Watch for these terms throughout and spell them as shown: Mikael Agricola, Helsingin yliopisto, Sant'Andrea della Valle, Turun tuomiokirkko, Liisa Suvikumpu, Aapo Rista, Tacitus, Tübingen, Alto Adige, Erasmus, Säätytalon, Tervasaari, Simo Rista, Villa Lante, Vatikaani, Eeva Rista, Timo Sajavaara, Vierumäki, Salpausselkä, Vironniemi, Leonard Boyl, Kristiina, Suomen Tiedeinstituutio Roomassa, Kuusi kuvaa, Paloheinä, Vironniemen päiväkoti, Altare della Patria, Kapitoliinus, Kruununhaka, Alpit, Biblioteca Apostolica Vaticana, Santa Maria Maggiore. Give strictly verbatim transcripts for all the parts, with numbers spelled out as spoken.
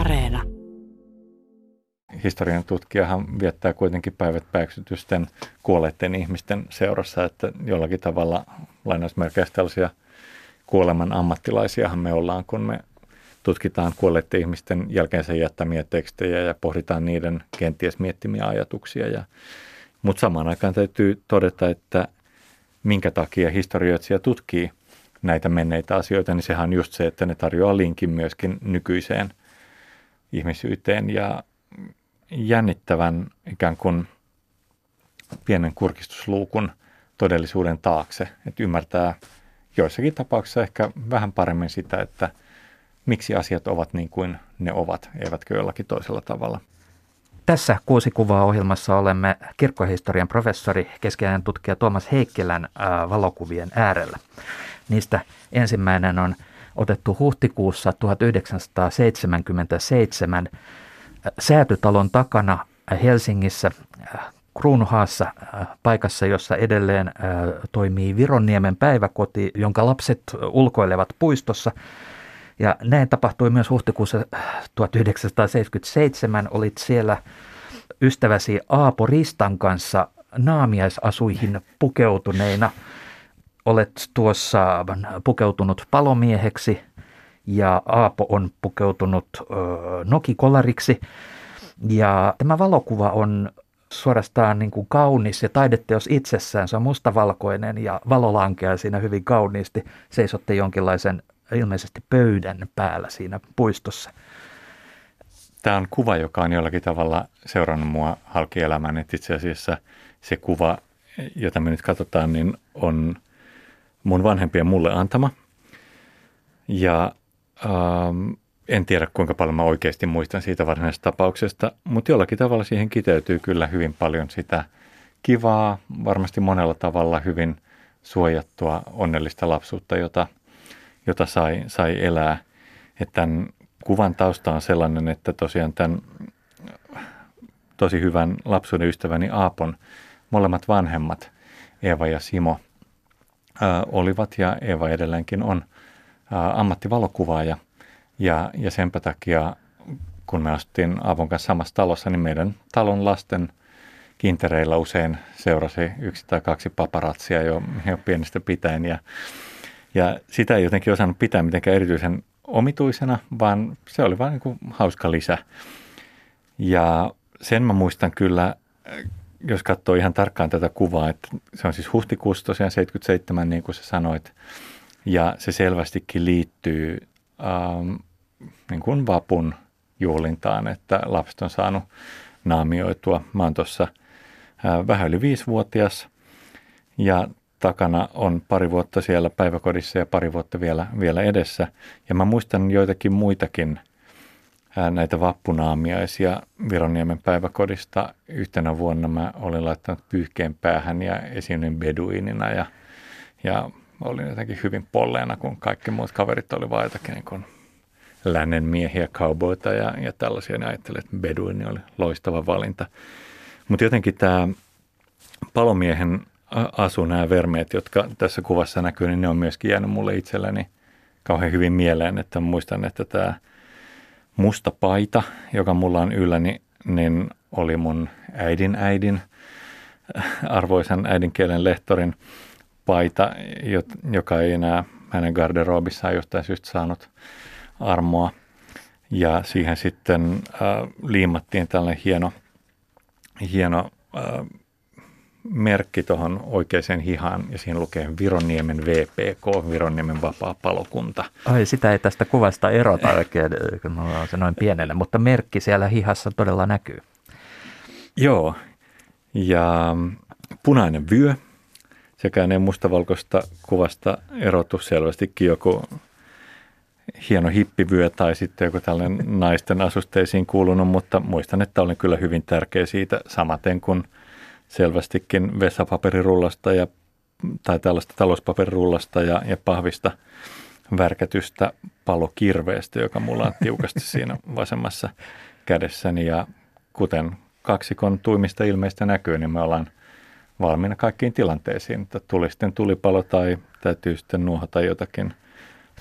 Areena. Historian tutkijahan viettää kuitenkin päivät pääksytysten kuolleiden ihmisten seurassa, että jollakin tavalla lainausmerkeissä tällaisia kuoleman ammattilaisiahan me ollaan, kun me tutkitaan kuolleiden ihmisten jälkeensä jättämiä tekstejä ja pohditaan niiden kenties miettimiä ajatuksia. Ja, mutta samaan aikaan täytyy todeta, että minkä takia historioitsija tutkii näitä menneitä asioita, niin sehän on just se, että ne tarjoaa linkin myöskin nykyiseen ihmisyyteen ja jännittävän ikään kuin pienen kurkistusluukun todellisuuden taakse, että ymmärtää joissakin tapauksissa ehkä vähän paremmin sitä, että miksi asiat ovat niin kuin ne ovat, eivätkö jollakin toisella tavalla. Tässä Kuusi kuvaa -ohjelmassa olemme kirkkohistorian professori, keskiajan tutkija Tuomas Heikkilän valokuvien äärellä. Niistä ensimmäinen on otettu huhtikuussa tuhatyhdeksänsataaseitsemänkymmentäseitsemän Säätytalon takana Helsingissä Kruununhaassa, paikassa, jossa edelleen toimii Vironniemen päiväkoti, jonka lapset ulkoilevat puistossa. Ja näin tapahtui myös huhtikuussa tuhatyhdeksänsataaseitsemänkymmentäseitsemän. Olit siellä ystäväsi Aapo Ristan kanssa naamiaisasuihin pukeutuneina. Olet tuossa pukeutunut palomieheksi ja Aapo on pukeutunut ö, nokikolariksi. Ja tämä valokuva on suorastaan niin kuin kaunis ja taideteos itsessään. Se on mustavalkoinen ja valo lankeaa siinä hyvin kauniisti. Seisotte jonkinlaisen ilmeisesti pöydän päällä siinä puistossa. Tämä on kuva, joka on jollakin tavalla seurannut mua halki elämään. Et itse asiassa se kuva, jota me nyt katsotaan, niin on mun vanhempien mulle antama. Ja ähm, en tiedä, kuinka paljon mä oikeasti muistan siitä varsinaisesta tapauksesta, mutta jollakin tavalla siihen kiteytyy kyllä hyvin paljon sitä kivaa, varmasti monella tavalla hyvin suojattua onnellista lapsuutta, jota jota sai, sai elää. Ja tämän kuvan tausta on sellainen, että tosiaan tämän tosi hyvän lapsuuden ystäväni Aapon molemmat vanhemmat, Eeva ja Simo, ää, olivat ja Eeva edelleenkin on ää, ammattivalokuvaaja. Ja, ja senpä takia, kun me asuttiin Aapon kanssa samassa talossa, niin meidän talon lasten kintereillä usein seurasi yksi tai kaksi paparatsia jo, jo pienestä pitäen ja Ja sitä ei jotenkin osannut pitää mitenkään erityisen omituisena, vaan se oli vaan niin kuin hauska lisä. Ja sen mä muistan kyllä, jos katsoo ihan tarkkaan tätä kuvaa, että se on siis huhtikuussa tosiaan seitsemänkymmentäseitsemän, niin kuin sä sanoit. Ja se selvästikin liittyy ähm, niin kuin vapun juhlintaan, että lapset on saanut naamioitua. Mä oon tuossa äh, vähän yli viisivuotias ja takana on pari vuotta siellä päiväkodissa ja pari vuotta vielä, vielä edessä. Ja mä muistan joitakin muitakin ää, näitä vappunaamiaisia Vironniemen päiväkodista. Yhtenä vuonna mä olin laittanut pyyhkeen päähän ja esiinnyin beduinina ja, ja olin jotenkin hyvin polleena, kun kaikki muut kaverit oli vaan jotakin niin kuin lännen miehiä, cowboyta ja, ja tällaisia. Ja ajattelin, että beduini oli loistava valinta. Mutta jotenkin tämä palomiehen asu, nämä vermeet, jotka tässä kuvassa näkyy, niin ne on myöskin jäänyt mulle itselleni kauhean hyvin mieleen, että muistan, että tämä musta paita, joka mulla on ylläni, niin oli mun äidin äidin, arvoisan äidinkielen lehtorin paita, joka ei enää hänen garderobissaan jostain syystä saanut armoa. Ja siihen sitten äh, liimattiin tällainen hieno, hieno äh, merkki tuohon oikeaan hihaan ja siinä lukee Vironniemen V P K, Vironniemen vapaa palokunta. Ai, sitä ei tästä kuvasta erota oikein, kun on se noin pienelle, mutta merkki siellä hihassa todella näkyy. Joo, ja punainen vyö, sekään ei mustavalkoista kuvasta erotu selvästikin joku hieno hippivyö tai sitten joku tällainen naisten asusteisiin kuulunut, mutta muistan, että olin kyllä hyvin tärkeä siitä samaten kuin selvästikin vessapaperirullasta ja, tai tällaista talouspaperirullasta ja, ja pahvista värkätystä palokirveestä, joka mulla on tiukasti siinä vasemmassa kädessäni. Ja kuten kaksikon tuimista ilmeistä näkyy, niin me ollaan valmiina kaikkiin tilanteisiin. Että tuli sitten tulipalo tai täytyy sitten nuohota jotakin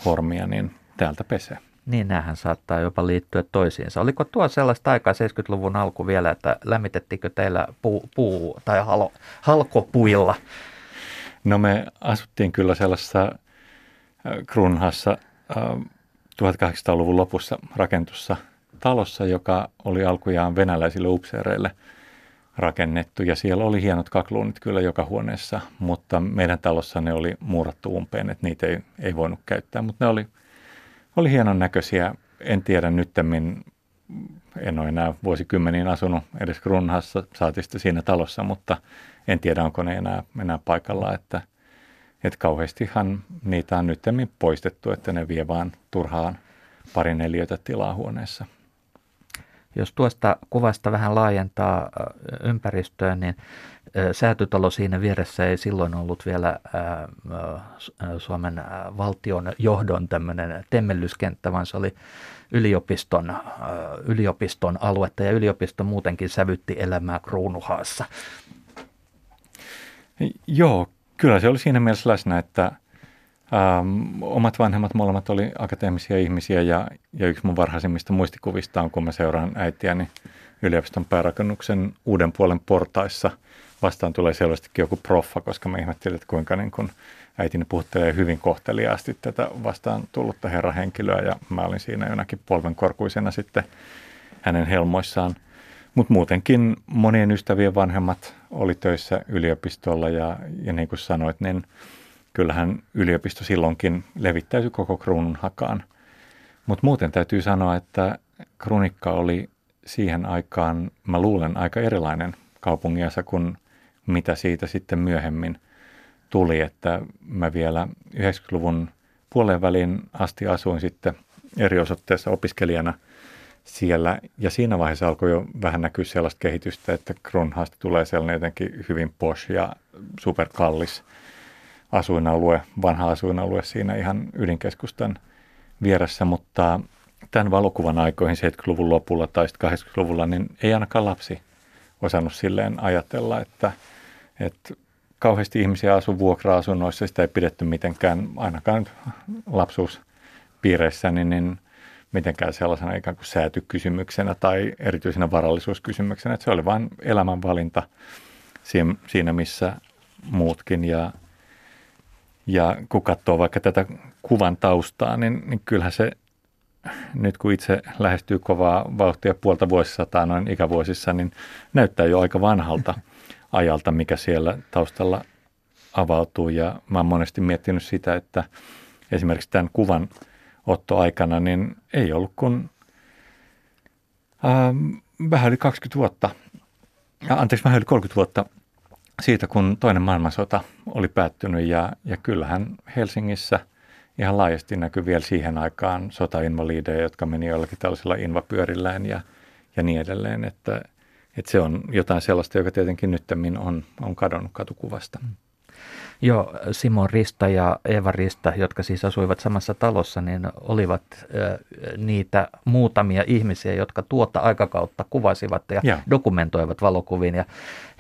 hormia, niin täältä pesee. Niin, näähän saattaa jopa liittyä toisiinsa. Oliko tuo sellaista aikaa seitsemänkymmentäluvun alku vielä, että lämmitettikö teillä puu, puu tai halo, halkopuilla? No me asuttiin kyllä sellaisessa Kruununhassa tuhatkahdeksansataaluvun lopussa rakentussa talossa, joka oli alkujaan venäläisille upseereille rakennettu. Ja siellä oli hienot kakluunit kyllä joka huoneessa, mutta meidän talossa ne oli muurattu umpeen, että niitä ei, ei voinut käyttää, mutta ne oli... Oli hienon näköisiä. En tiedä nyttemmin, en ole enää vuosikymmeniin asunut edes Kruununhassa, saatista siinä talossa, mutta en tiedä, onko ne enää, enää paikalla. Että, että kauheastihan niitä on nyttemmin poistettu, että ne vie vaan turhaan pari neliötä tilaa huoneessa. Jos tuosta kuvasta vähän laajentaa ympäristöön, niin Säätytalo siinä vieressä ei silloin ollut vielä Suomen valtion johdon tämmöinen temmellyskenttä, vaan se oli yliopiston, yliopiston aluetta, ja yliopisto muutenkin sävytti elämää Kruununhaassa. Joo, kyllä se oli siinä mielessä läsnä, että Ähm, omat vanhemmat molemmat oli akateemisia ihmisiä ja, ja yksi mun varhaisimmista muistikuvista on, kun mä seuraan äitiäni yliopiston päärakennuksen uuden puolen portaissa. Vastaan tulee selvästikin joku proffa, koska mä ihmettelin, että kuinka niin kun äitini puhuttelee hyvin kohteliaasti tätä vastaan tullutta herrahenkilöä, ja mä olin siinä jonakin polvenkorkuisena sitten hänen helmoissaan. Mutta muutenkin monien ystävien vanhemmat oli töissä yliopistolla ja, ja niin kuin sanoit, niin kyllähän yliopisto silloinkin levittäytyi koko Kruununhakaan, mutta muuten täytyy sanoa, että Kruunikka oli siihen aikaan, mä luulen, aika erilainen kaupungiasa kuin mitä siitä sitten myöhemmin tuli. Että mä vielä yhdeksänkymmentäluvun puolen väliin asti asuin sitten eri osoitteessa opiskelijana siellä, ja siinä vaiheessa alkoi jo vähän näkyä sellaista kehitystä, että Kruununhasta tulee sellainen jotenkin hyvin posh ja superkallis asuinalue, vanha asuinalue siinä ihan ydinkeskustan vieressä, mutta tämän valokuvan aikoihin seitsemänkymmentäluvun lopulla tai kahdeksankymmentäluvulla, niin ei ainakaan lapsi osannut silleen ajatella, että, että kauheasti ihmisiä asui vuokra-asunnoissa, sitä ei pidetty mitenkään, ainakaan lapsuuspiireissä, niin, niin mitenkään sellaisena ikään kuin säätykysymyksenä tai erityisenä varallisuuskysymyksenä, että se oli vain elämänvalinta siinä, missä muutkin. Ja Ja kun katsoo vaikka tätä kuvan taustaa, niin, niin kyllähän se nyt kun itse lähestyy kovaa vauhtia puolta vuosisataa noin ikävuosissa, niin näyttää jo aika vanhalta ajalta, mikä siellä taustalla avautuu. Ja mä oon monesti miettinyt sitä, että esimerkiksi tämän kuvan ottoaikana niin ei ollut kuin ähm, vähän yli kaksikymmentä vuotta, anteeksi vähän yli kolmekymmentä vuotta siitä, kun toinen maailmansota oli päättynyt, ja, ja kyllähän Helsingissä ihan laajasti näkyi vielä siihen aikaan sotainvaliideja, jotka meni jollakin tällaisilla invapyörillään ja, ja niin edelleen. Että, että se on jotain sellaista, joka tietenkin nyttemmin on, on kadonnut katukuvasta. Joo, Simo Rista ja Eeva Rista, jotka siis asuivat samassa talossa, niin olivat äh, niitä muutamia ihmisiä, jotka tuota aikakautta kuvasivat ja, ja dokumentoivat valokuviin. Ja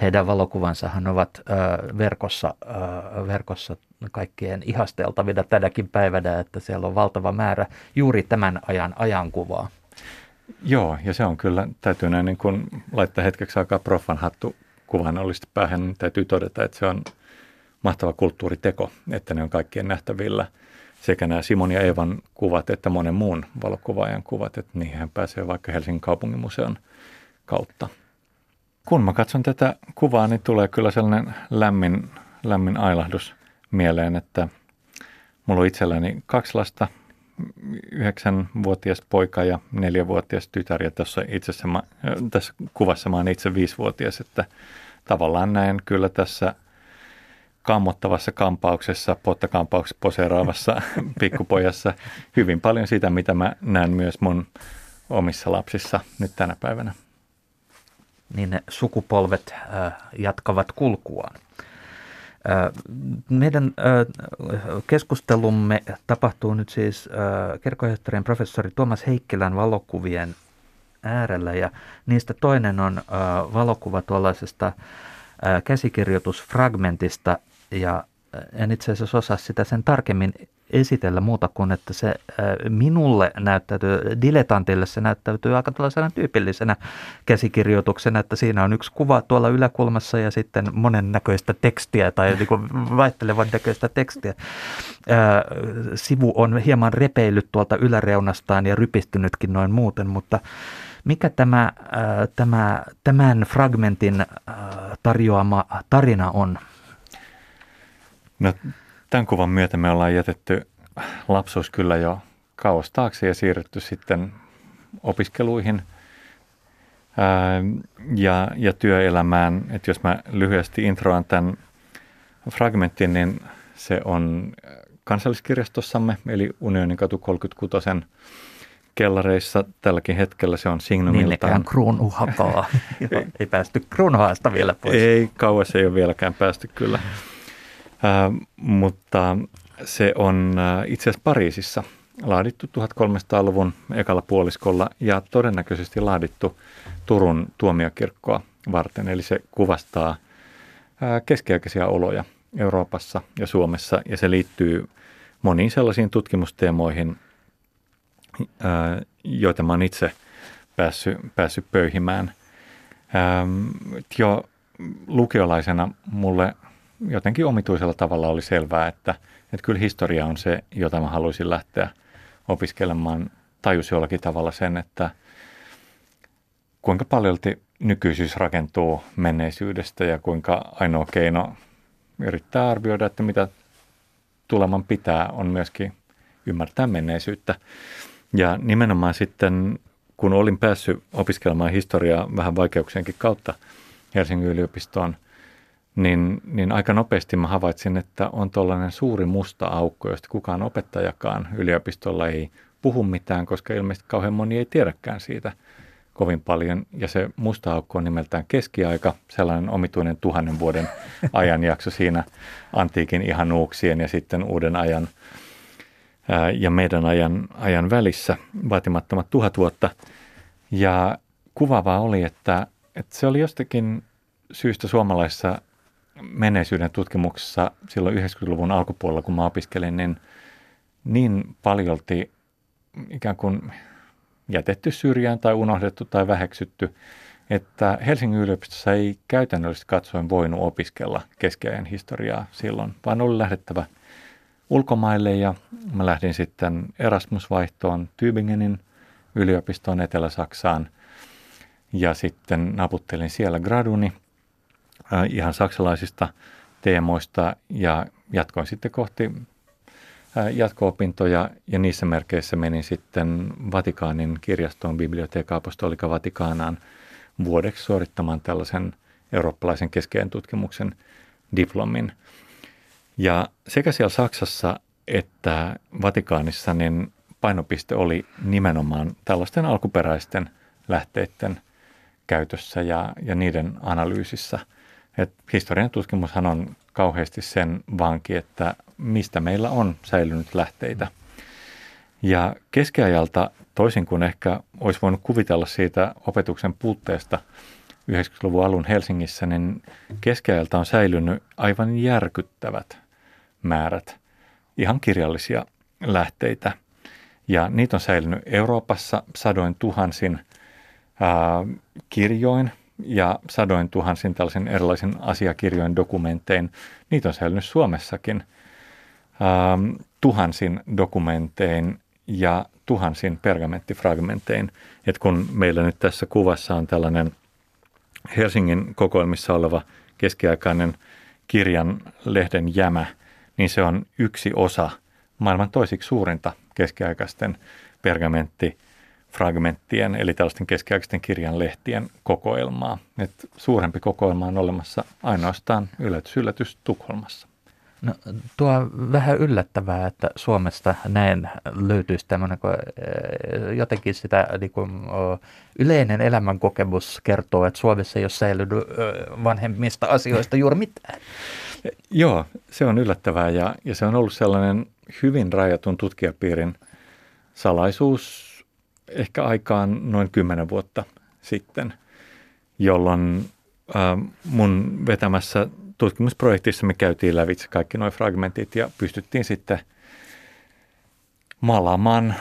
heidän valokuvansahan ovat äh, verkossa, äh, verkossa kaikkien ihasteltavina tänäkin päivänä, että siellä on valtava määrä juuri tämän ajan ajankuvaa. Joo, ja se on kyllä, täytyy näin niin kun laittaa hetkeksi aikaa profan hattu kuvannollisesti päähän, niin täytyy todeta, että se on mahtava kulttuuriteko, että ne on kaikkien nähtävillä. Sekä nämä Simon ja Eevan kuvat että monen muun valokuvaajan kuvat, että niihin pääsee vaikka Helsingin kaupunginmuseon kautta. Kun mä katson tätä kuvaa, niin tulee kyllä sellainen lämmin, lämmin ailahdus mieleen, että mulla on itselläni kaksi lasta, yhdeksänvuotias poika ja neljävuotias tytär. Ja tässä, itse asiassa mä, tässä kuvassa mä oon itse viisivuotias, että tavallaan näen kyllä tässä kammottavassa kampauksessa, pottakampauksessa poseeraavassa pikkupojassa hyvin paljon sitä, mitä mä näen myös mun omissa lapsissa nyt tänä päivänä. Niin ne sukupolvet äh, jatkavat kulkuaan. Meidän keskustelumme tapahtuu nyt siis kirkkohistorian professori Tuomas Heikkilän valokuvien äärellä, ja niistä toinen on valokuva tuollaisesta käsikirjoitusfragmentista, ja en itse asiassa osaa sitä sen tarkemmin esitellä muuta kuin, että se minulle näyttäytyy, diletantille se näyttäytyy aika tällaisena tyypillisenä käsikirjoituksena, että siinä on yksi kuva tuolla yläkulmassa ja sitten monennäköistä tekstiä tai niin kuin vaihtelevan näköistä tekstiä. Sivu on hieman repeillyt tuolta yläreunastaan ja rypistynytkin noin muuten, mutta mikä tämä, tämä, tämän fragmentin tarjoama tarina on? No, tämän kuvan myötä me ollaan jätetty lapsuus kyllä jo kauas taakse ja siirrytty sitten opiskeluihin ää, ja, ja työelämään. Et jos mä lyhyesti introan tämän fragmentin, niin se on kansalliskirjastossamme, eli Unionin katu kolmekymmentäkuusi kellareissa tälläkin hetkellä. Se on Signumiltaan. Millekään Kruununhakaa. Ei päästy Kruununhakasta vielä pois. Ei, kauas ei ole vieläkään päästy kyllä. Äh, mutta se on äh, itse asiassa Pariisissa laadittu tuhatkolmesataaluvun ekalla puoliskolla ja todennäköisesti laadittu Turun tuomiokirkkoa varten. Eli se kuvastaa äh, keskiaikaisia oloja Euroopassa ja Suomessa ja se liittyy moniin sellaisiin tutkimusteemoihin, äh, joita mä oon itse päässyt, päässyt pöyhimään. Ähm, jo lukiolaisena mulle jotenkin omituisella tavalla oli selvää, että, että kyllä historia on se, jota mä haluaisin lähteä opiskelemaan. Tajusin jollakin tavalla sen, että kuinka paljolti nykyisyys rakentuu menneisyydestä ja kuinka ainoa keino yrittää arvioida, että mitä tuleman pitää, on myöskin ymmärtää menneisyyttä. Ja nimenomaan sitten, kun olin päässyt opiskelemaan historiaa vähän vaikeuksienkin kautta Helsingin yliopistoon, Niin, niin aika nopeasti mä havaitsin, että on tuollainen suuri musta aukko, josta kukaan opettajakaan yliopistolla ei puhu mitään, koska ilmeisesti kauhean moni ei tiedäkään siitä kovin paljon. Ja se musta aukko on nimeltään keskiaika, sellainen omituinen tuhannen vuoden ajanjakso siinä antiikin ihanuuksien ja sitten uuden ajan ää, ja meidän ajan, ajan välissä, vaatimattomat tuhat vuotta. Ja kuvaavaa oli, että, että se oli jostakin syystä suomalaisessa menneisyyden tutkimuksessa silloin yhdeksänkymmentäluvun alkupuolella, kun mä opiskelin, niin niin paljolti ikään kuin jätetty syrjään tai unohdettu tai väheksytty, että Helsingin yliopistossa ei käytännöllisesti katsoen voinut opiskella keskiajan historiaa silloin, vaan oli lähdettävä ulkomaille ja mä lähdin sitten Erasmus-vaihtoon Tübingenin yliopistoon Etelä-Saksaan ja sitten naputtelin siellä graduni ihan saksalaisista teemoista ja jatkoin sitten kohti jatko-opintoja ja niissä merkeissä menin sitten Vatikaanin kirjastoon Biblioteca Apostolica Vaticanaan vuodeksi suorittamaan tällaisen eurooppalaisen keskeisen tutkimuksen diplomin. Ja sekä siellä Saksassa että Vatikaanissa niin painopiste oli nimenomaan tällaisten alkuperäisten lähteiden käytössä ja, ja niiden analyysissä. Et historian tutkimushan on kauheasti sen vanki, että mistä meillä on säilynyt lähteitä. Ja keskiajalta, toisin kuin ehkä olisi voinut kuvitella siitä opetuksen puutteesta yhdeksänkymmentäluvun alun Helsingissä, niin keskiajalta on säilynyt aivan järkyttävät määrät ihan kirjallisia lähteitä. Ja niitä on säilynyt Euroopassa sadoin tuhansin ää, kirjoin. Ja sadoin tuhansin tällaisen erilaisen asiakirjojen dokumentein. Niitä on säilynyt Suomessakin ähm, tuhansin dokumentein ja tuhansin pergamenttifragmentein. Et kun meillä nyt tässä kuvassa on tällainen Helsingin kokoelmissa oleva keskiaikainen kirjan lehden jämä, niin se on yksi osa maailman toisiksi suurinta keskiaikaisten pergamentti fragmenttien, eli tällaisten keskiaikaisten kirjanlehtien kokoelmaa. Et suurempi kokoelma on olemassa ainoastaan yllätys, yllätys Tukholmassa. No, tuo on vähän yllättävää, että Suomesta näin löytyisi tämmöinen, kun jotenkin sitä niin kuin, yleinen elämänkokemus kertoo, että Suomessa ei ole säilynyt vanhemmista asioista juuri mitään. Joo, se on yllättävää ja, ja se on ollut sellainen hyvin rajatun tutkijapiirin salaisuus, ehkä aikaan noin kymmenen vuotta sitten, jolloin äh, mun vetämässä tutkimusprojektissa me käytiin lävitse kaikki nuo fragmentit ja pystyttiin sitten maalaamaan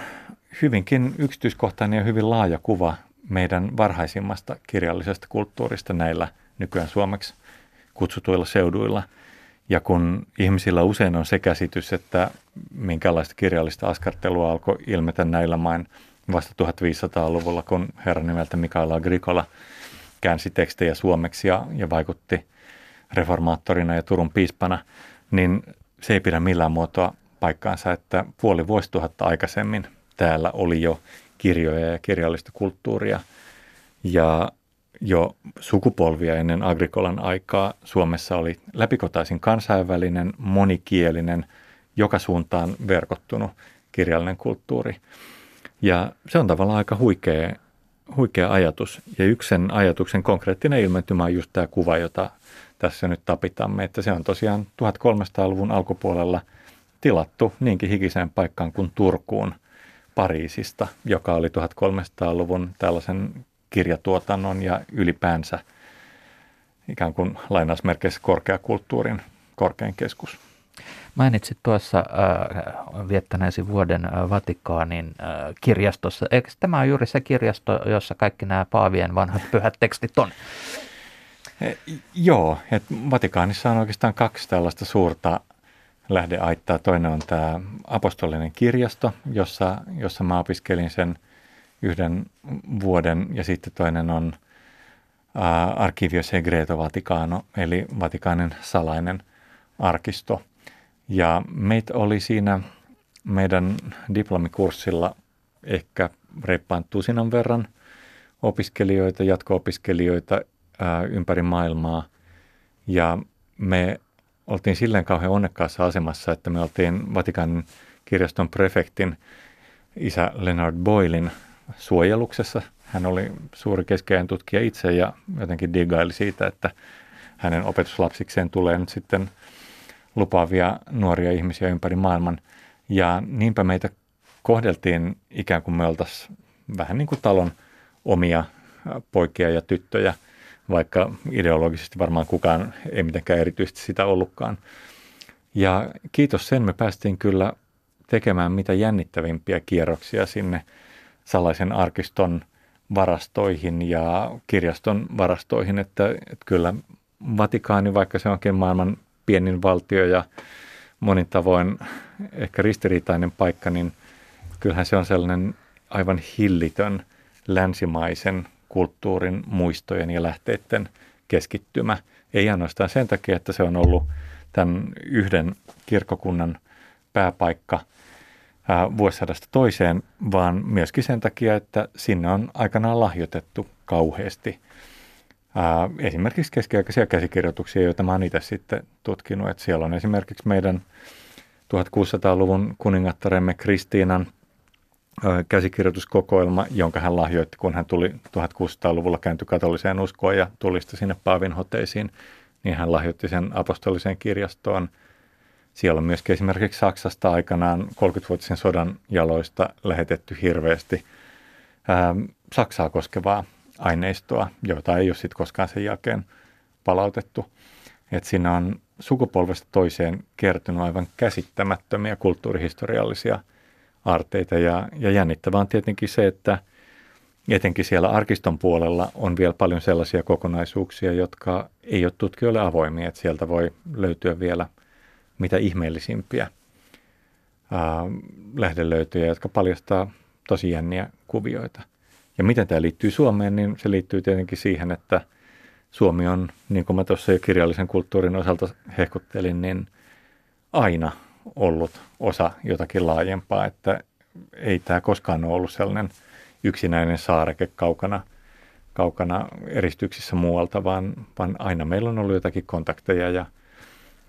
hyvinkin yksityiskohtainen ja hyvin laaja kuva meidän varhaisimmasta kirjallisesta kulttuurista näillä nykyään suomeksi kutsutuilla seuduilla. Ja kun ihmisillä usein on se käsitys, että minkälaista kirjallista askartelua alkoi ilmetä näillä main vasta tuhatviisisataaluvulla, kun herra nimeltä Mikael Agricola käänsi tekstejä suomeksi ja, ja vaikutti reformaattorina ja Turun piispana, niin se ei pidä millään muotoa paikkaansa, että puoli vuosituhatta aikaisemmin täällä oli jo kirjoja ja kirjallista kulttuuria. Ja jo sukupolvia ennen Agricolan aikaa Suomessa oli läpikotaisin kansainvälinen, monikielinen, joka suuntaan verkottunut kirjallinen kulttuuri. Ja se on tavallaan aika huikea, huikea ajatus. Ja yksi sen ajatuksen konkreettinen ilmentymä on just tämä kuva, jota tässä nyt tapitamme. Että se on tosiaan tuhatkolmesataaluvun alkupuolella tilattu niinkin hikiseen paikkaan kuin Turkuun Pariisista, joka oli tuhatkolmesataaluvun tällaisen kirjatuotannon ja ylipäänsä ikään kuin lainausmerkeissä korkeakulttuurin korkein keskus. Mainitsit tuossa äh, viettäneesi vuoden äh, Vatikaanin äh, kirjastossa. Eikö tämä on juuri se kirjasto, jossa kaikki nämä paavien vanhat pyhät tekstit on? E, joo, että Vatikaanissa on oikeastaan kaksi tällaista suurta lähdeaittaa. Toinen on tämä apostolinen kirjasto, jossa, jossa mä opiskelin sen yhden vuoden, ja sitten toinen on ä, Archivio Segreto Vaticano, eli Vatikaanin salainen arkisto. Ja meitä oli siinä meidän diplomikurssilla ehkä reippaan tusinan verran opiskelijoita, jatko-opiskelijoita ä, ympäri maailmaa, ja me oltiin silleen kauhean onnekkaassa asemassa, että me oltiin Vatikaanin kirjaston prefektin isä Leonard Boylin suojeluksessa. Hän oli suuri keskiajan tutkija itse ja jotenkin digaili siitä, että hänen opetuslapsikseen tulee nyt sitten lupaavia nuoria ihmisiä ympäri maailman. Ja niinpä meitä kohdeltiin ikään kuin me oltaisiin vähän niin kuin talon omia poikia ja tyttöjä, vaikka ideologisesti varmaan kukaan ei mitenkään erityisesti sitä ollutkaan. Ja kiitos sen me päästiin kyllä tekemään mitä jännittävimpiä kierroksia sinne salaisen arkiston varastoihin ja kirjaston varastoihin, että, että kyllä Vatikaani, vaikka se onkin maailman pienin valtio ja monin tavoin ehkä ristiriitainen paikka, niin kyllähän se on sellainen aivan hillitön länsimaisen kulttuurin, muistojen ja lähteiden keskittymä. Ei ainoastaan sen takia, että se on ollut tämän yhden kirkkokunnan pääpaikka vuosisadasta toiseen, vaan myöskin sen takia, että sinne on aikanaan lahjoitettu kauheasti esimerkiksi keskiaikaisia käsikirjoituksia, joita mä oon itse sitten tutkinut. Että siellä on esimerkiksi meidän tuhatkuusisataaluvun kuningattaremme Kristiinan käsikirjoituskokoelma, jonka hän lahjoitti, kun hän tuli tuhatkuusisataaluvulla kääntyi katoliseen uskoon ja tulista sinne paavinhoteisiin, niin hän lahjoitti sen apostoliseen kirjastoon. Siellä on myöskin esimerkiksi Saksasta aikanaan kolmekymmenvuotisen sodan jaloista lähetetty hirveästi ää, Saksaa koskevaa aineistoa, jota ei ole sitten koskaan sen jälkeen palautettu. Et siinä on sukupolvesta toiseen kertynyt aivan käsittämättömiä kulttuurihistoriallisia aarteita. Ja, ja jännittävää on tietenkin se, että etenkin siellä arkiston puolella on vielä paljon sellaisia kokonaisuuksia, jotka ei ole tutkijoille avoimia. Et sieltä voi löytyä vielä mitä ihmeellisimpiä ää, lähdelöytöjä, jotka paljastaa tosi jänniä kuvioita. Ja miten tämä liittyy Suomeen, niin se liittyy tietenkin siihen, että Suomi on, niin kuin mä tuossa jo kirjallisen kulttuurin osalta hehkuttelin, niin aina ollut osa jotakin laajempaa, että ei tämä koskaan ole ollut sellainen yksinäinen saareke kaukana, kaukana eristyksissä muualta, vaan, vaan aina meillä on ollut jotakin kontakteja. Ja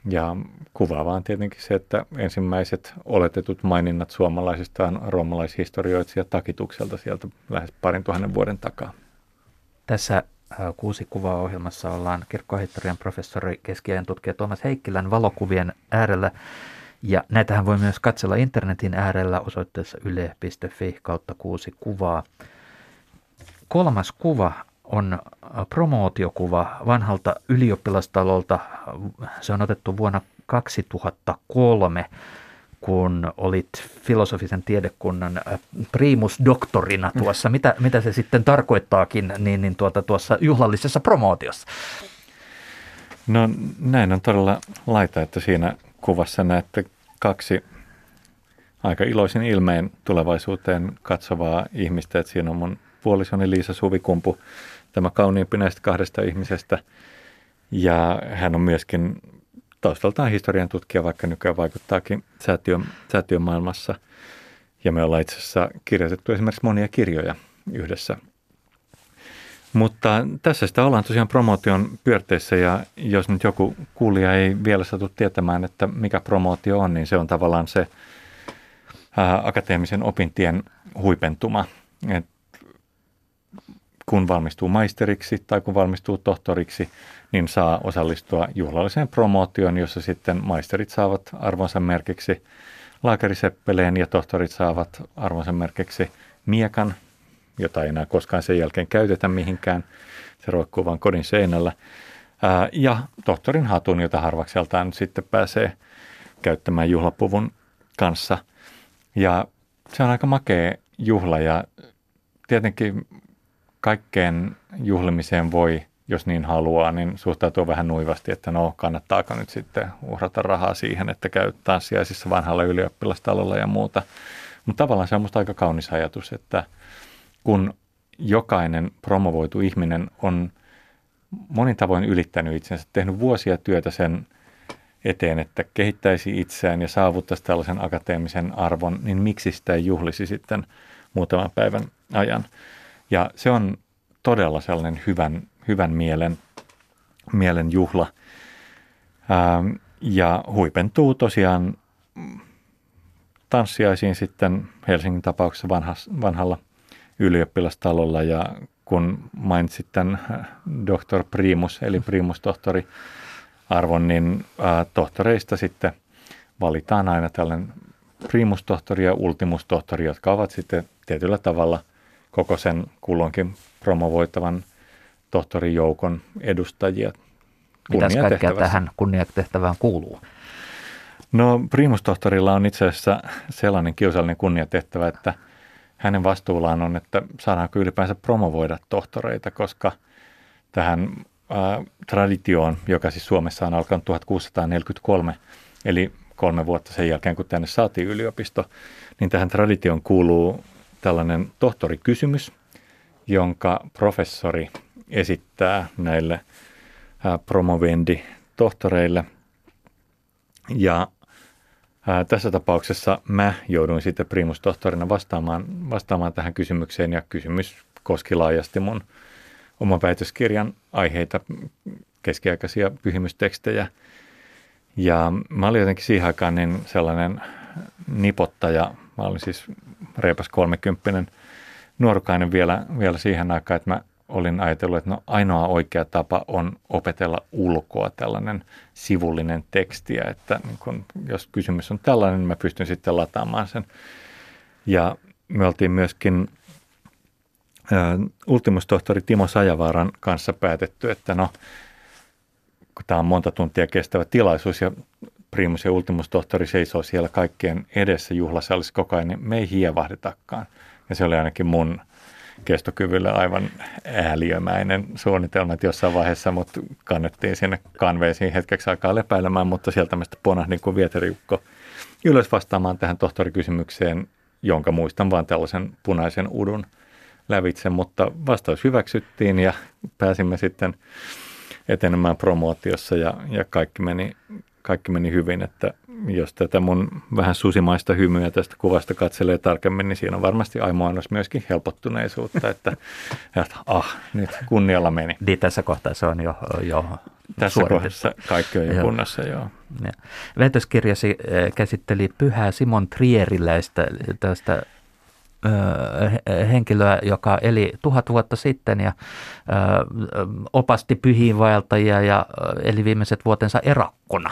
Ja kuvaavaa on tietenkin se, että ensimmäiset oletetut maininnat suomalaisista on roomalaishistorioitsija Tacitukselta sieltä lähes parin tuhannen vuoden takaa. Tässä Kuusi kuvaa -ohjelmassa ollaan kirkkohistorian professori, keskiajan tutkija Tuomas Heikkilän valokuvien äärellä. Ja näitähän voi myös katsella internetin äärellä osoitteessa yle piste fi kautta kuusi kuvaa. Kolmas kuva on promootiokuva vanhalta ylioppilastalolta. Se on otettu vuonna kaksituhattakolme, kun olit filosofisen tiedekunnan primusdoktorina tuossa, mitä, mitä se sitten tarkoittaakin, niin, niin tuota, tuossa juhlallisessa promootiossa? No näin on todella laita, että siinä kuvassa näette kaksi aika iloisin ilmeen tulevaisuuteen katsovaa ihmistä, että siinä on mun puolisoni Liisa Suvikumpu, tämä kauniimpi näistä kahdesta ihmisestä, ja hän on myöskin taustaltaan historian tutkija, vaikka nykyään vaikuttaakin säätiön, säätiön maailmassa. Ja me ollaan itse asiassa kirjoitettu esimerkiksi monia kirjoja yhdessä. Mutta tässä sitä ollaan tosiaan promotion pyörteissä, ja jos nyt joku kuulija ei vielä satu tietämään, että mikä promootio on, niin se on tavallaan se ää, akateemisen opintien huipentuma. Et kun valmistuu maisteriksi tai kun valmistuu tohtoriksi, niin saa osallistua juhlalliseen promootioon, jossa sitten maisterit saavat arvonsa merkiksi laakeriseppeleen ja tohtorit saavat arvonsa merkiksi miekan, jota ei enää koskaan sen jälkeen käytetä mihinkään. Se roikkuu vaan kodin seinällä. Ja tohtorin hatun, jota harvakseltaan sitten pääsee käyttämään juhlapuvun kanssa. Ja se on aika makea juhla, ja tietenkin kaikkeen juhlimiseen voi, jos niin haluaa, niin suhtautuu vähän nuivasti, että no kannattaako nyt sitten uhrata rahaa siihen, että käy tanssiaisissa vanhalla ylioppilastalolla ja muuta. Mutta tavallaan se on musta aika kaunis ajatus, että kun jokainen promovoitu ihminen on monin tavoin ylittänyt itsensä, tehnyt vuosia työtä sen eteen, että kehittäisi itseään ja saavuttaisi tällaisen akateemisen arvon, niin miksi sitä ei juhlisi sitten muutaman päivän ajan. Ja se on todella sellainen hyvän, hyvän mielen, mielen juhla. Ää, ja huipentuu tosiaan tanssiaisiin sitten Helsingin tapauksessa vanhas, vanhalla ylioppilastalolla. Ja kun mainitsit tämän doktor primus, eli primustohtori arvon, niin ää, tohtoreista sitten valitaan aina tällainen primustohtori ja ultimustohtori, jotka ovat sitten tietyllä tavalla koko sen kulloinkin promovoitavan tohtorijoukon edustajia. Mitäs kaikkea tähän kunniatehtävään kuuluu? No primustohtorilla on itse asiassa sellainen kiusallinen kunniatehtävä, että hänen vastuullaan on, että saadaanko ylipäänsä promovoida tohtoreita, koska tähän äh, traditioon, joka siis Suomessa on alkanut tuhatkuusisataaneljäkymmentäkolme, eli kolme vuotta sen jälkeen, kun tänne saatiin yliopisto, niin tähän traditioon kuuluu tällainen tohtorikysymys, jonka professori esittää näille promovendi-tohtoreille. Ja ää, tässä tapauksessa mä jouduin sitten primustohtorina vastaamaan, vastaamaan tähän kysymykseen, ja kysymys koski laajasti mun oman väitöskirjan aiheita, keskiaikaisia pyhimystekstejä. Ja mä olin jotenkin siihen aikaan niin sellainen nipottaja. Mä olin siis reipas kolmekymppinen nuorukainen vielä, vielä siihen aikaan, että mä olin ajatellut, että no ainoa oikea tapa on opetella ulkoa tällainen sivullinen tekstiä, että niin kun, jos kysymys on tällainen, niin mä pystyn sitten lataamaan sen. Ja me oltiin myöskin ä, ultimustohtori Timo Sajavaaran kanssa päätetty, että no kun tämä on monta tuntia kestävä tilaisuus ja primus- ja ultimustohtori seisoo siellä kaikkien edessä juhlasalissa koko ajan, niin me ei hievahdetakaan. Ja se oli ainakin mun kestokyvylle aivan ääliömäinen suunnitelma, että jossain vaiheessa mut kannettiin sinne kanveisiin hetkeksi aikaa lepäilemään, mutta sieltä mä sitten ponahdin kuin vieteriukko ylös vastaamaan tähän tohtorikysymykseen, jonka muistan vaan tällaisen punaisen udun lävitse, mutta vastaus hyväksyttiin ja pääsimme sitten etenemään promootiossa ja, ja kaikki meni Kaikki meni hyvin, että jos tätä mun vähän susimaista hymyä tästä kuvasta katselee tarkemmin, niin siinä on varmasti aimoannos myöskin helpottuneisuutta, että, että ah, nyt kunnialla meni. Niin tässä kohtaa se on jo, jo tässä kohdassa kaikki on jo kunnossa, joo. joo. Väitöskirjasi käsitteli pyhää Simon Trieriläistä, tästä henkilöä, joka eli tuhat vuotta sitten ja opasti pyhiinvaeltajia ja eli viimeiset vuotensa erakkona.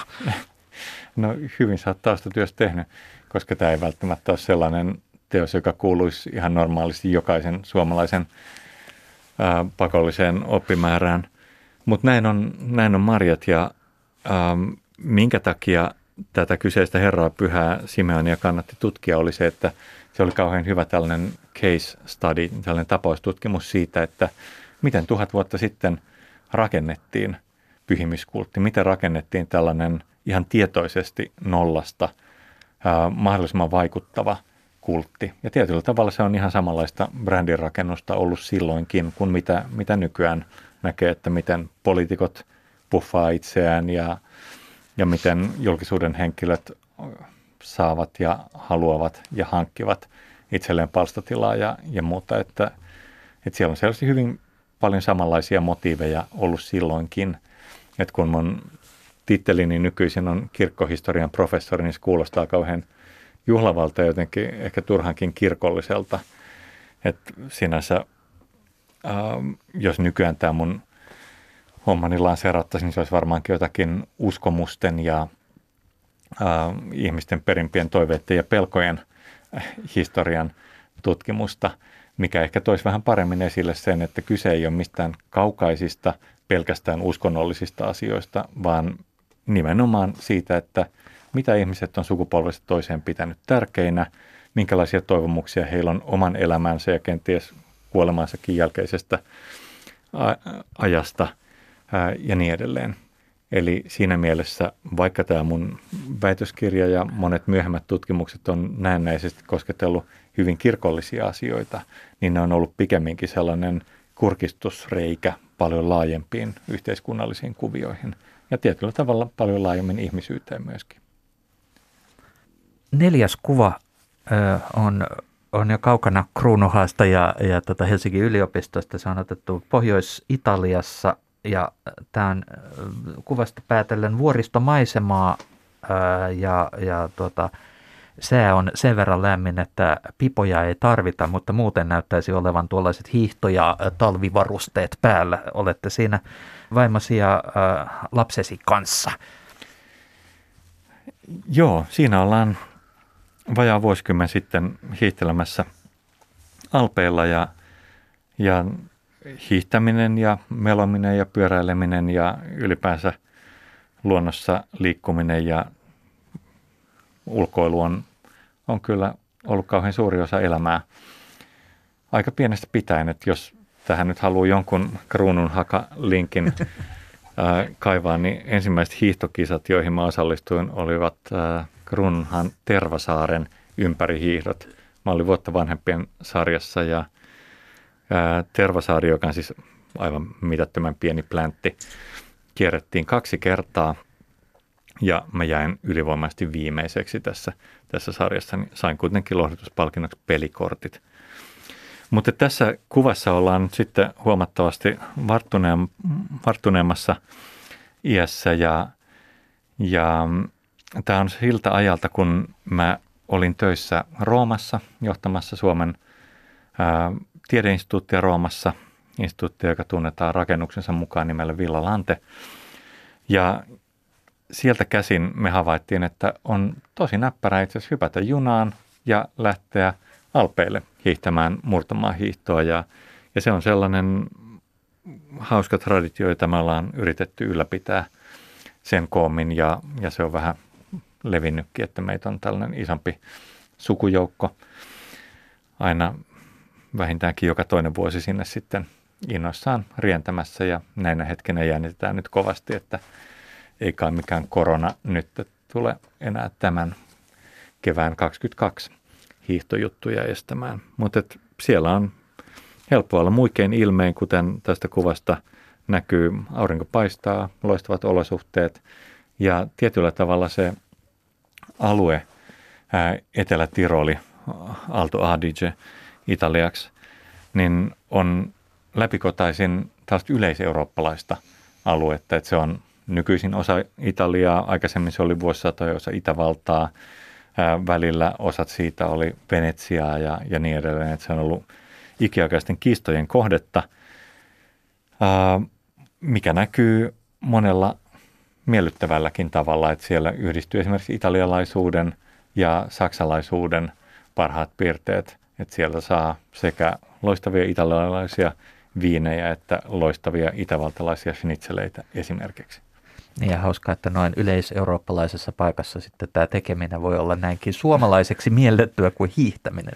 No hyvin sä oot taustatyössä tehnyt, koska tämä ei välttämättä ole sellainen teos, joka kuuluisi ihan normaalisti jokaisen suomalaisen ää, pakolliseen oppimäärään. Mutta näin on, näin on marjat ja ää, minkä takia tätä kyseistä herraa pyhää Simeonia kannatti tutkia oli se, että se oli kauhean hyvä tällainen case study, tällainen tapaustutkimus siitä, että miten tuhat vuotta sitten rakennettiin pyhimyskultti, miten rakennettiin tällainen ihan tietoisesti nollasta ää, mahdollisimman vaikuttava kultti. Ja tietyllä tavalla se on ihan samanlaista brändinrakennusta ollut silloinkin kuin mitä, mitä nykyään näkee, että miten poliitikot puffaa itseään ja, ja miten julkisuuden henkilöt saavat ja haluavat ja hankkivat itselleen palstatilaa ja, ja muuta. Että, että siellä on selvästi hyvin paljon samanlaisia motiiveja ollut silloinkin. Että kun mun tittelini nykyisin on kirkkohistorian professori, niin se kuulostaa kauhean juhlavalta ja jotenkin ehkä turhankin kirkolliselta. Että sinänsä, äh, jos nykyään tämä mun hommani lanseerattaisiin, niin se olisi varmaankin jotakin uskomusten ja äh, ihmisten perimpien toiveiden ja pelkojen äh, historian tutkimusta, mikä ehkä toisi vähän paremmin esille sen, että kyse ei ole mistään kaukaisista, pelkästään uskonnollisista asioista, vaan nimenomaan siitä, että mitä ihmiset on sukupolvesta toiseen pitänyt tärkeinä, minkälaisia toivomuksia heillä on oman elämänsä ja kenties kuolemansakin jälkeisestä ajasta ja niin edelleen. Eli siinä mielessä, vaikka tämä mun väitöskirja ja monet myöhemmät tutkimukset on näennäisesti kosketellut hyvin kirkollisia asioita, niin ne on ollut pikemminkin sellainen kurkistusreikä paljon laajempiin yhteiskunnallisiin kuvioihin ja tietyllä tavalla paljon laajemmin ihmisyyteen myöskin. Neljäs kuva on, on jo kaukana Kruununhakasta ja, ja tota Helsingin yliopistosta. Se on otettu Pohjois-Italiassa ja tämä on kuvasta päätellen vuoristomaisemaa ja, ja tuota, sää on sen verran lämmin, että pipoja ei tarvita, mutta muuten näyttäisi olevan tuollaiset hiihto- ja talvivarusteet päällä. Olette siinä vaimosi ja äh, lapsesi kanssa. Joo, siinä ollaan vajaa vuosikymmen sitten hiihtelemässä Alpeilla ja, ja hiihtäminen ja melominen ja pyöräileminen ja ylipäänsä luonnossa liikkuminen ja ulkoilu on, on kyllä ollut kauhean suuri osa elämää aika pienestä pitäen, että jos tähän nyt haluaa jonkun Kruununhaka-linkin ää, kaivaa, niin ensimmäiset hiihtokisat, joihin mä osallistuin, olivat ää, Kruununhan Tervasaaren ympärihiihdot. Mä olin vuotta vanhempien sarjassa ja ää, Tervasaari, joka on siis aivan mitättömän pieni pläntti, kierrettiin kaksi kertaa. Ja mä jäin ylivoimaisesti viimeiseksi tässä, tässä sarjassa, niin sain kuitenkin lohdutuspalkinnoksi pelikortit. Mutta tässä kuvassa ollaan nyt sitten huomattavasti varttuneemmassa iässä ja, ja tämä on siltä ajalta, kun mä olin töissä Roomassa johtamassa Suomen ää, Tiedeinstituuttia Roomassa, instituutti, joka tunnetaan rakennuksensa mukaan nimellä Villa Lante. Ja sieltä käsin me havaittiin, että on tosi näppärä itse asiassa hypätä junaan ja lähteä Alpeille hiihtämään murtamaa hiihtoa. Ja, ja se on sellainen hauska traditio, jota me ollaan yritetty ylläpitää sen koommin. Ja, ja se on vähän levinnytkin, että meitä on tällainen isompi sukujoukko aina vähintäänkin joka toinen vuosi sinne sitten innoissaan rientämässä. Ja näinä hetkenä jännitetään nyt kovasti, että eikä mikään korona nyt tule enää tämän kevään kaksikymmentäkaksi hiihtojuttuja estämään. Mutta siellä on helppo olla muikein ilmein, kuten tästä kuvasta näkyy. Aurinko paistaa, loistavat olosuhteet ja tietyllä tavalla se alue, ää, Etelä-Tiroli, Alto Adige italiaksi, niin on läpikotaisin taas yleiseurooppalaista aluetta, että se on nykyisin osa Italiaa, aikaisemmin se oli vuosisatoja osa Itävaltaa, ää, välillä osat siitä oli Venetsiaa ja, ja niin edelleen, että se on ollut ikiaikaisten kiistojen kohdetta, ää, mikä näkyy monella miellyttävälläkin tavalla, että siellä yhdistyy esimerkiksi italialaisuuden ja saksalaisuuden parhaat piirteet, että sieltä saa sekä loistavia italialaisia viinejä että loistavia itävaltalaisia schnitzeleitä esimerkiksi. Niin, ja hauskaa, että noin yleiseurooppalaisessa paikassa sitten tämä tekeminen voi olla näinkin suomalaiseksi miellettyä kuin hiihtäminen.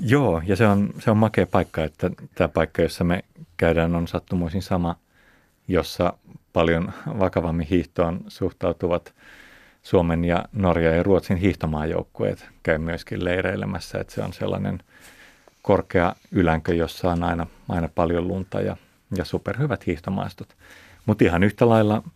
Joo, ja se on, se on makea paikka, että tämä paikka, jossa me käydään, on sattumoisin sama, jossa paljon vakavammin hiihtoon suhtautuvat Suomen ja Norjan ja Ruotsin hiihtomaajoukkueet käy myöskin leireilemässä, että se on sellainen korkea ylänkö, jossa on aina, aina paljon lunta ja, ja superhyvät hiihtomaistot. Mutta ihan yhtä lailla ähm,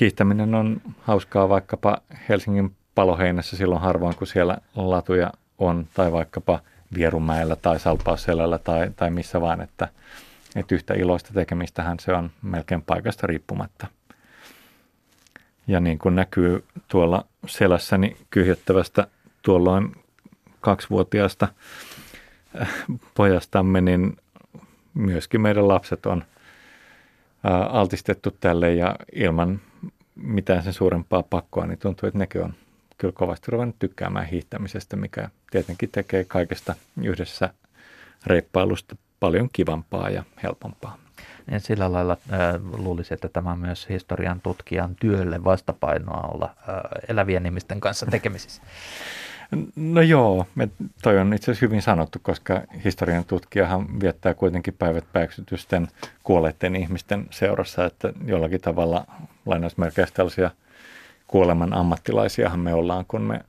hiihtäminen on hauskaa vaikkapa Helsingin Paloheinässä silloin harvoin, kun siellä latuja on, tai vaikkapa Vierumäellä tai Salpausselällä tai, tai missä vaan, että, että yhtä iloista tekemistähän se on melkein paikasta riippumatta. Ja niin kuin näkyy tuolla selässäni kyhjättävästä tuolloin kaksivuotiaasta pojastamme, niin myöskin meidän lapset on altistettu tälle ja ilman mitään sen suurempaa pakkoa, niin tuntuu, että nekin on kyllä kovasti ruvennut tykkäämään hiihtämisestä, mikä tietenkin tekee kaikesta yhdessä reippailusta paljon kivampaa ja helpompaa. Ja sillä lailla äh, luulisi, että tämä on myös historian tutkijan työlle vastapainoa olla äh, elävien ihmisten kanssa tekemisissä. No joo, me, toi on itse asiassa hyvin sanottu, koska historian tutkijahan viettää kuitenkin päivät päiksytysten kuolleiden ihmisten seurassa, että jollakin tavalla lainausmerkeissä tällaisia kuoleman ammattilaisiahan me ollaan, kun me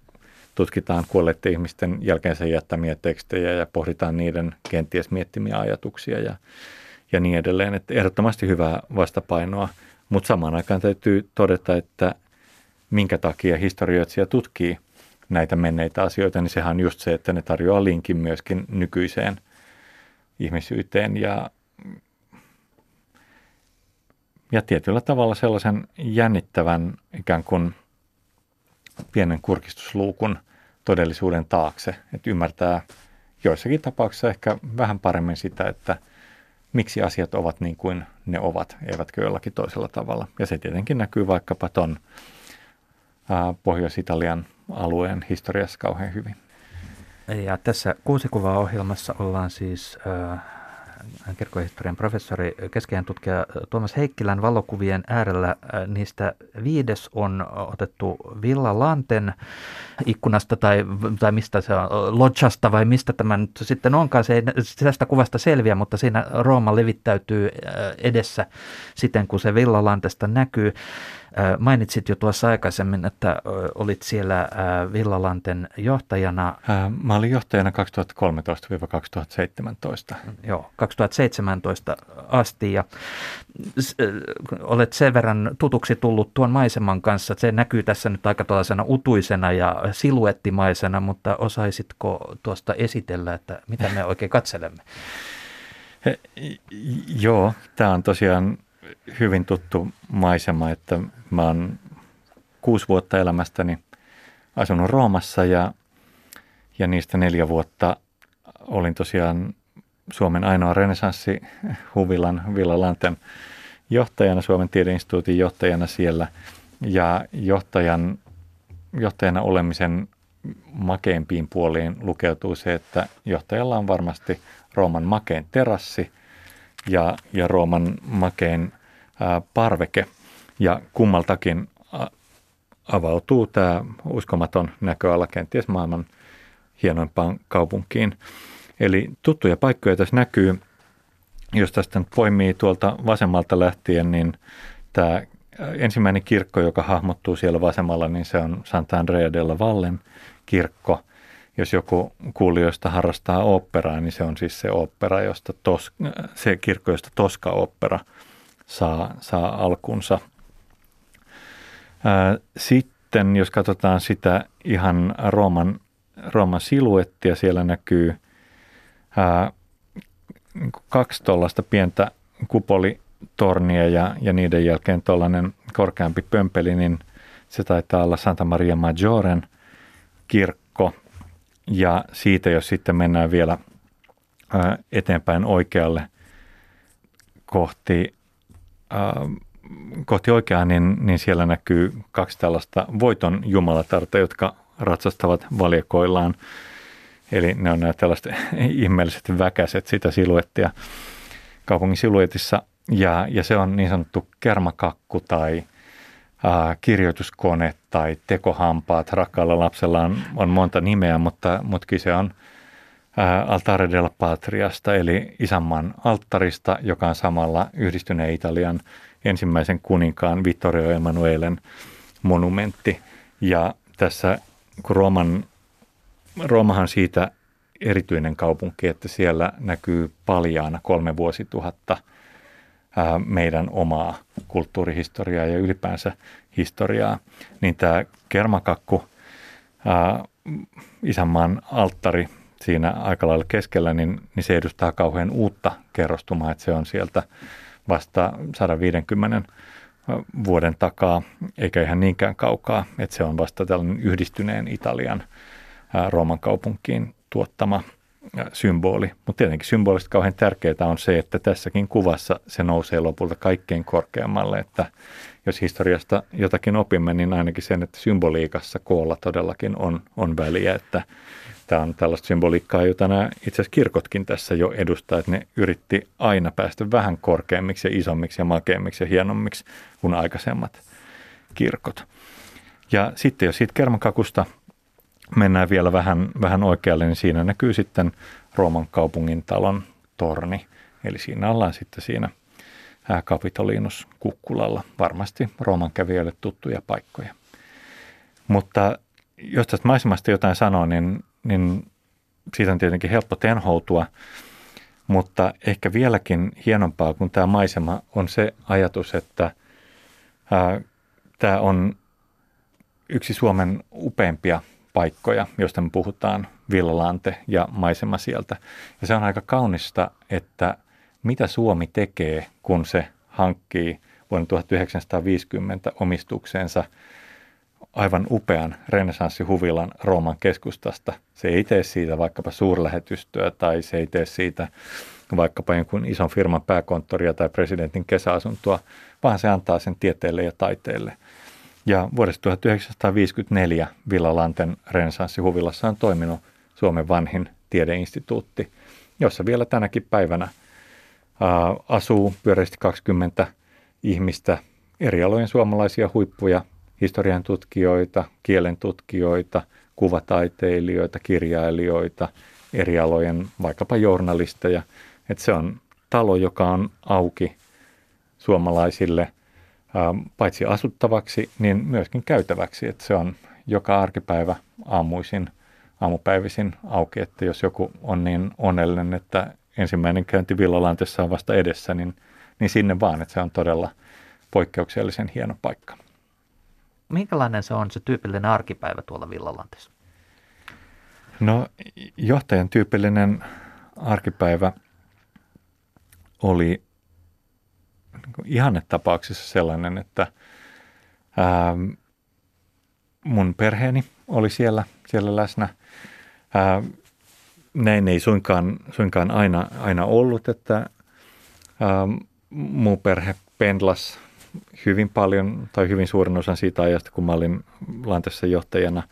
tutkitaan kuolleiden ihmisten jälkeensä jättämiä tekstejä ja pohditaan niiden kenties miettimiä ajatuksia ja, ja niin edelleen. Että ehdottomasti hyvää vastapainoa, mutta samaan aikaan täytyy todeta, että minkä takia historioitsija tutkii näitä menneitä asioita, niin sehän on just se, että ne tarjoaa linkin myöskin nykyiseen ihmisyyteen ja, ja tietyllä tavalla sellaisen jännittävän ikään kuin pienen kurkistusluukun todellisuuden taakse, että ymmärtää joissakin tapauksissa ehkä vähän paremmin sitä, että miksi asiat ovat niin kuin ne ovat, eivätkö jollakin toisella tavalla. Ja se tietenkin näkyy vaikkapa ton Pohjois-Italian alueen historiassa kauhean hyvin. Ja tässä Kuusi kuvaa -ohjelmassa ollaan siis äh, kirkkohistorian professori, keskeinen tutkija Tuomas Heikkilän valokuvien äärellä. Äh, niistä viides on otettu Villa Lanten ikkunasta tai, tai mistä se on, lodgasta vai mistä tämä nyt sitten onkaan. Se ei tästä kuvasta selviä, mutta siinä Rooma levittäytyy edessä siten, kun se Villa Lantesta näkyy. Mainitsit jo tuossa aikaisemmin, että olit siellä Villa Lanten johtajana. Mä olin johtajana kaksituhattakolmetoista–kaksituhattaseitsemäntoista. Joo, kaksituhattaseitsemäntoista asti, ja olet sen verran tutuksi tullut tuon maiseman kanssa. Se näkyy tässä nyt aika tuollaisena utuisena ja siluettimaisena, mutta osaisitko tuosta esitellä, että mitä me oikein katselemme? Joo, tämä on tosiaan hyvin tuttu maisema, että mä oon kuusi vuotta elämästäni asunut Roomassa ja, ja niistä neljä vuotta olin tosiaan Suomen ainoa renesanssihuvilan Villa Lanten johtajana, Suomen Tiedeinstituutin johtajana siellä, ja johtajan, johtajana olemisen makeimpiin puoliin lukeutuu se, että johtajalla on varmasti Rooman makein terassi ja, ja Rooman makein parveke, ja kummaltakin avautuu tämä uskomaton näköala kenties maailman hienoimpaan kaupunkiin. Eli tuttuja paikkoja tässä näkyy. Jos tästä nyt poimii tuolta vasemmalta lähtien, niin tämä ensimmäinen kirkko, joka hahmottuu siellä vasemmalla, niin se on Sant'Andrea della Vallen kirkko. Jos joku kuulijoista harrastaa oopperaa, niin se on siis se, opera, josta tos, se kirkko, josta Tosca-ooppera Saa, saa alkunsa. Sitten jos katsotaan sitä ihan Rooman, Rooman siluettia, siellä näkyy ää, kaksi tuollaista pientä kupolitornia ja, ja niiden jälkeen tuollainen korkeampi pömpeli, niin se taitaa olla Santa Maria Maggioren kirkko. Ja siitä jos sitten mennään vielä ää, eteenpäin oikealle kohti kohti oikeaan, niin, niin siellä näkyy kaksi tällaista voiton jumalatarta, jotka ratsastavat valjakoillaan. Eli ne on nämä tällaiset ihmeelliset väkäset sitä siluettia. Kaupungin siluetissa Ja, ja se on niin sanottu kermakakku tai äh, kirjoituskone tai tekohampaat. Rakkaalla lapsella on, on monta nimeä, mutta, mutta kyse on äh, Altare della Patriasta, eli isänmaan alttarista, joka on samalla Yhdistyneen Italian ensimmäisen kuninkaan Vittorio Emanuelen monumentti. Ja tässä, kun Rooman, Roomahan siitä erityinen kaupunki, että siellä näkyy paljaana kolme vuosituhatta meidän omaa kulttuurihistoriaa ja ylipäänsä historiaa, niin tämä kermakakku, ää, isänmaan alttari siinä aika lailla keskellä, niin, niin se edustaa kauhean uutta kerrostumaa, että se on sieltä vasta sata viisikymmentä vuoden takaa, eikä ihan niinkään kaukaa, että se on vasta tällainen Yhdistyneen Italian ää, Rooman kaupunkiin tuottama symboli. Mutta tietenkin symbolista kauhean tärkeää on se, että tässäkin kuvassa se nousee lopulta kaikkein korkeammalle, että jos historiasta jotakin opimme, niin ainakin sen, että symboliikassa koolla todellakin on, on väliä, että tämä on tällaista symboliikkaa, jota nämä itse asiassa kirkotkin tässä jo edustaa, että ne yritti aina päästä vähän korkeammiksi ja isommiksi ja makeimmiksi ja hienommiksi kuin aikaisemmat kirkot. Ja sitten jos siitä kermakakusta mennään vielä vähän, vähän oikealle, niin siinä näkyy sitten Rooman kaupungintalon torni. Eli siinä ollaan sitten siinä Kapitoliinus-kukkulalla. Varmasti Rooman kävijöille tuttuja paikkoja. Mutta jos tästä maisemasta jotain sanoo, niin, niin siitä on tietenkin helppo tenhoutua. Mutta ehkä vieläkin hienompaa kuin tämä maisema on se ajatus, että ää, tämä on yksi Suomen upeimpia paikkoja, joista me puhutaan, Villa Lante ja maisema sieltä. Ja se on aika kaunista, että mitä Suomi tekee, kun se hankkii vuonna tuhatyhdeksänsataaviisikymmentä omistukseensa aivan upean renessanssihuvilan Rooman keskustasta. Se ei tee siitä vaikkapa suurlähetystöä tai se ei tee siitä vaikkapa jonkun ison firman pääkonttoria tai presidentin kesäasuntoa, vaan se antaa sen tieteelle ja taiteelle. Ja vuodesta tuhatyhdeksänsataaviisikymmentäneljä Villa Lanten renessanssihuvilassa on toiminut Suomen vanhin tiedeinstituutti, jossa vielä tänäkin päivänä äh, asuu pyöreästi kaksikymmentä ihmistä, eri alojen suomalaisia huippuja, historian tutkijoita, kielen tutkijoita, kuvataiteilijoita, kirjailijoita, eri alojen vaikkapa journalisteja. Et se on talo, joka on auki suomalaisille paitsi asuttavaksi, niin myöskin käytäväksi, että se on joka arkipäivä aamuisin, aamupäivisin auki, että jos joku on niin onnellinen, että ensimmäinen käynti Villa Lantessa on vasta edessä, niin, niin sinne vaan, että se on todella poikkeuksellisen hieno paikka. Minkälainen se on se tyypillinen arkipäivä tuolla Villa Lantessa? No johtajan tyypillinen arkipäivä oli ihannetapauksessa sellainen, että ää, mun perheeni oli siellä, siellä läsnä. Ää, näin ei suinkaan, suinkaan aina, aina ollut, että ää, mun perhe pendlas hyvin paljon tai hyvin suurin osan siitä ajasta, kun mä olin Lantessa johtajana.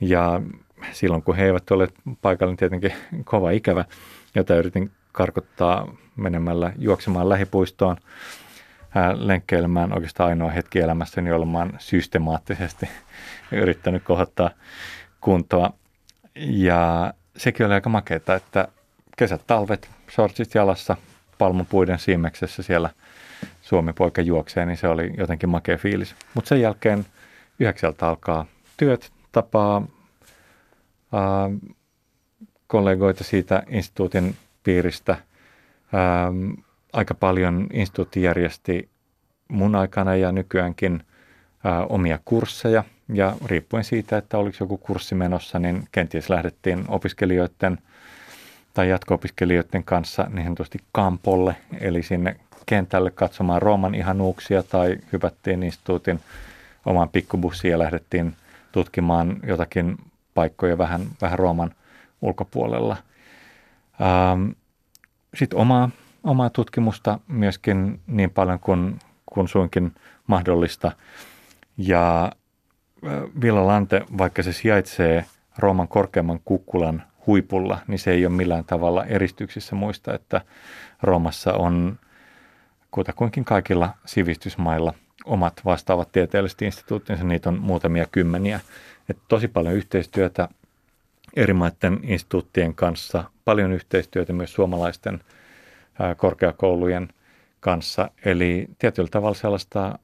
Ja silloin, kun he eivät ole paikalla, niin tietenkin kova ikävä, jota yritin karkottaa menemällä juoksemaan lähipuistoon, ää, lenkkeilemään, oikeastaan ainoa hetki elämässäni, jolla mä oon systemaattisesti yrittänyt kohottaa kuntoa. Ja sekin oli aika makeata, että kesät, talvet, shortsit jalassa, palmupuiden siimeksessä siellä Suomi-poika juoksee, niin se oli jotenkin makea fiilis. Mutta sen jälkeen yhdeksältä alkaa työt, tapaa ää, kollegoita siitä instituutin piiristä. Ähm, aika paljon instituutti järjesti mun aikana ja nykyäänkin äh, omia kursseja ja riippuen siitä, että oliko joku kurssi menossa, niin kenties lähdettiin opiskelijoiden tai jatko-opiskelijoiden kanssa niin sanotusti kampolle, eli sinne kentälle katsomaan Rooman ihanuuksia tai hypättiin instituutin omaan pikkubussiin ja lähdettiin tutkimaan jotakin paikkoja vähän, vähän Rooman ulkopuolella. Ähm, Sitten omaa, omaa tutkimusta myöskin niin paljon kuin, kuin suinkin mahdollista. Ja Villa Lante, vaikka se sijaitsee Rooman korkeamman kukkulan huipulla, niin se ei ole millään tavalla eristyksissä muista, että Roomassa on kutakuinkin kaikilla sivistysmailla omat vastaavat tieteelliset instituuttinsa, niitä on muutamia kymmeniä. Et tosi paljon yhteistyötä eri maiden instituuttien kanssa, paljon yhteistyötä myös suomalaisten korkeakoulujen kanssa. Eli tietyllä tavalla sellaista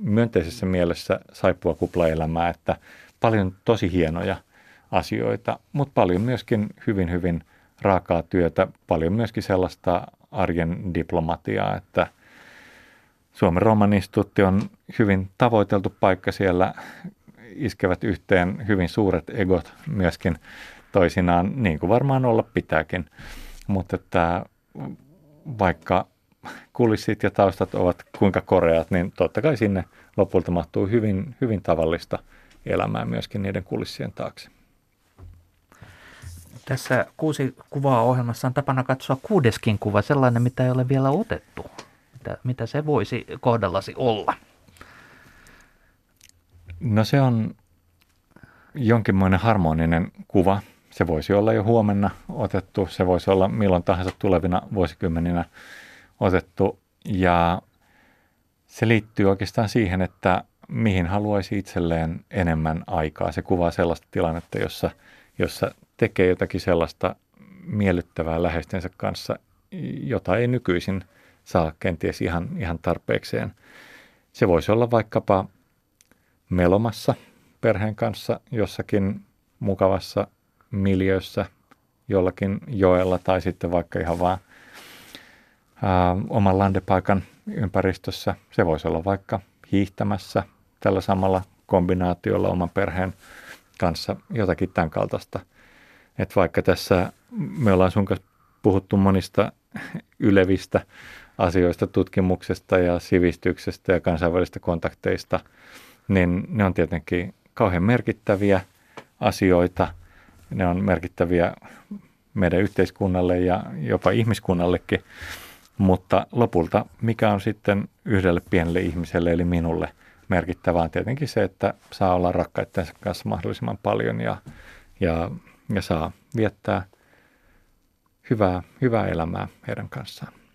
myönteisessä mielessä saippua kuplaelämää, että paljon tosi hienoja asioita, mutta paljon myöskin hyvin, hyvin raakaa työtä, paljon myöskin sellaista arjen diplomatiaa, että Suomen Rooman instituutti on hyvin tavoiteltu paikka, siellä iskevät yhteen hyvin suuret egot myöskin toisinaan, niin kuin varmaan olla pitääkin, mutta että vaikka kulissit ja taustat ovat kuinka koreat, niin totta kai sinne lopulta mahtuu hyvin, hyvin tavallista elämää myöskin niiden kulissien taakse. Tässä Kuusi kuvaa -ohjelmassa on tapana katsoa kuudeskin kuva, sellainen mitä ei ole vielä otettu. Mitä, mitä se voisi kohdallasi olla? No se on jonkinmoinen harmoninen kuva. Se voisi olla jo huomenna otettu, se voisi olla milloin tahansa tulevina vuosikymmeninä otettu. Ja se liittyy oikeastaan siihen, että mihin haluaisi itselleen enemmän aikaa. Se kuvaa sellaista tilannetta, jossa, jossa tekee jotakin sellaista miellyttävää läheistensä kanssa, jota ei nykyisin saa kenties ihan, ihan tarpeekseen. Se voisi olla vaikkapa melomassa perheen kanssa jossakin mukavassa miljöössä jollakin joella tai sitten vaikka ihan vaan ää, oman landepaikan ympäristössä. Se voisi olla vaikka hiihtämässä tällä samalla kombinaatiolla oman perheen kanssa, jotakin tämän kaltaista. Et vaikka tässä me ollaan sun kanssa puhuttu monista ylevistä asioista, tutkimuksesta ja sivistyksestä ja kansainvälisistä kontakteista, niin ne on tietenkin kauhean merkittäviä asioita. Ne on merkittäviä meidän yhteiskunnalle ja jopa ihmiskunnallekin, mutta lopulta mikä on sitten yhdelle pienelle ihmiselle eli minulle merkittävää on tietenkin se, että saa olla rakkaittensa kanssa mahdollisimman paljon ja, ja, ja saa viettää hyvää, hyvää elämää heidän kanssaan.